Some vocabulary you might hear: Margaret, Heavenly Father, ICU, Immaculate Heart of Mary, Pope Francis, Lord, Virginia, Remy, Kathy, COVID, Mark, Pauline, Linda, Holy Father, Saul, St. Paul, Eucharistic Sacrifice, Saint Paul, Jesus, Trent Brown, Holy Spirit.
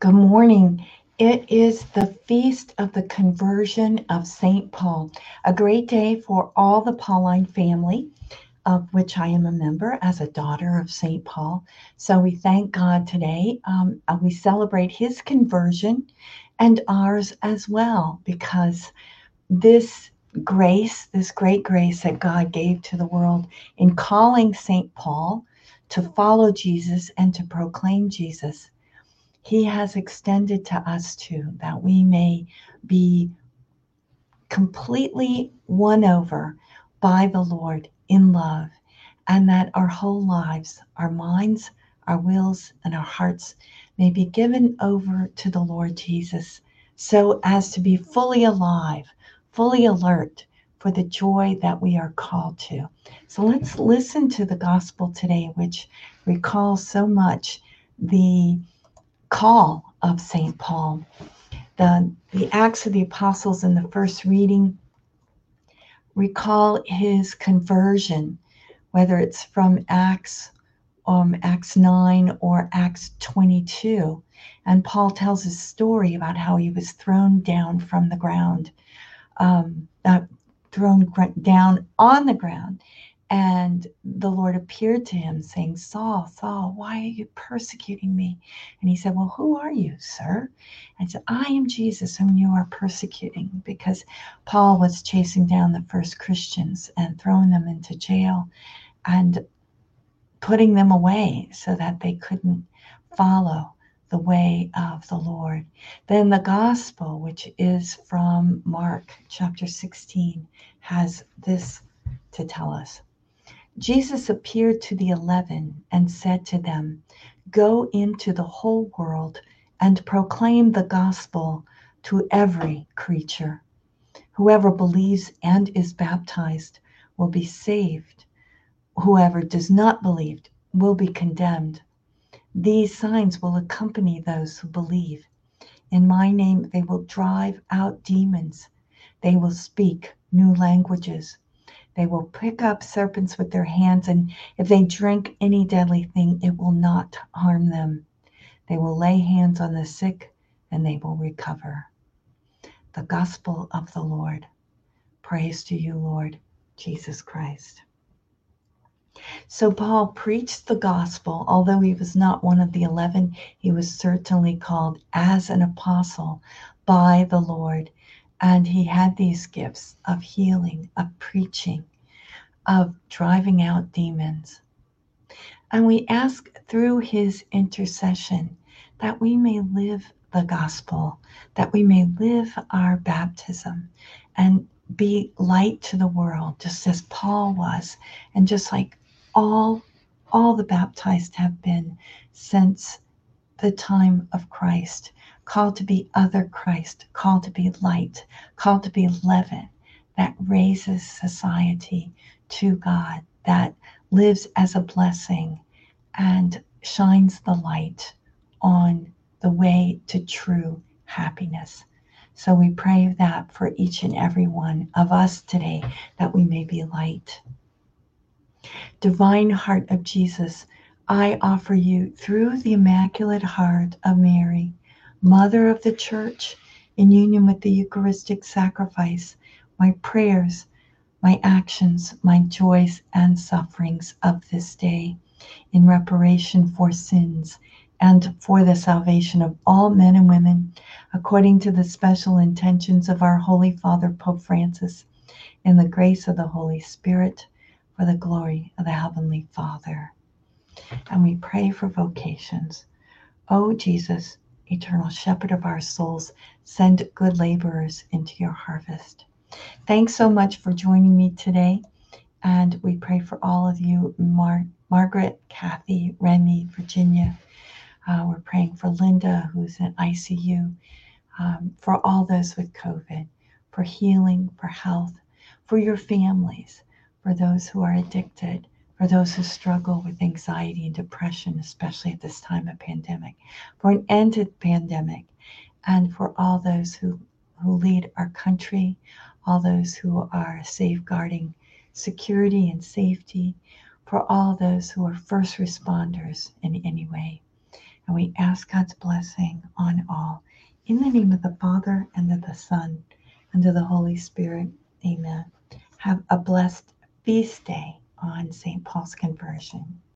Good morning. It is the feast of the conversion of Saint Paul, a great day for all the Pauline family, of which I am a member as a daughter of Saint Paul. So we thank God today. We celebrate his conversion and ours as well, because this grace, this great grace that God gave to the world in calling Saint Paul to follow Jesus and to proclaim Jesus, he has extended to us too, that we may be completely won over by the Lord in love, and that our whole lives, our minds, our wills, and our hearts may be given over to the Lord Jesus, so as to be fully alive, fully alert for the joy that we are called to. So let's listen to the gospel today, which recalls so much the call of St. Paul. The Acts of the Apostles in the first reading recall his conversion, whether it's from Acts 9 or Acts 22. And Paul tells his story about how he was thrown down from the ground, thrown down on the ground. And the Lord appeared to him saying, "Saul, Saul, why are you persecuting me?" And he said, "Well, who are you, sir?" And he said, "I am Jesus whom you are persecuting," because Paul was chasing down the first Christians and throwing them into jail and putting them away so that they couldn't follow the way of the Lord. Then the gospel, which is from Mark chapter 16, has this to tell us. Jesus appeared to the 11 and said to them, "Go into the whole world and proclaim the gospel to every creature. Whoever believes and is baptized will be saved. Whoever does not believe will be condemned. These signs will accompany those who believe. In my name they will drive out demons. They will speak new languages. They will pick up serpents with their hands, and if they drink any deadly thing, it will not harm them. They will lay hands on the sick, and they will recover." The gospel of the Lord. Praise to you, Lord Jesus Christ. So Paul preached the gospel. Although he was not one of the 11, he was certainly called as an apostle by the Lord. And he had these gifts of healing, of preaching, of driving out demons. And we ask through his intercession that we may live the gospel, that we may live our baptism and be light to the world, just as Paul was, and just like all the baptized have been since the time of Christ, called to be other Christ, called to be light, called to be leaven that raises society to God, that lives as a blessing and shines the light on the way to true happiness. So we pray that for each and every one of us today, that we may be light. Divine Heart of Jesus, I offer you through the Immaculate Heart of Mary, Mother of the Church, in union with the Eucharistic Sacrifice, my prayers, my actions, my joys and sufferings of this day, in reparation for sins and for the salvation of all men and women, according to the special intentions of our Holy Father, Pope Francis, in the grace of the Holy Spirit, for the glory of the Heavenly Father. And we pray for vocations. O Jesus, eternal shepherd of our souls, send good laborers into your harvest. Thanks so much for joining me today. And we pray for all of you, Margaret, Kathy, Remy, Virginia. We're praying for Linda, who's in ICU, for all those with COVID, for healing, for health, for your families, for those who are addicted, for those who struggle with anxiety and depression, especially at this time of pandemic, for an end to the pandemic, and for all those who lead our country, all those who are safeguarding security and safety, for all those who are first responders in any way. and we ask God's blessing on all. In the name of the Father, and of the Son, and of the Holy Spirit. Amen. Have a blessed feast day on St. Paul's conversion.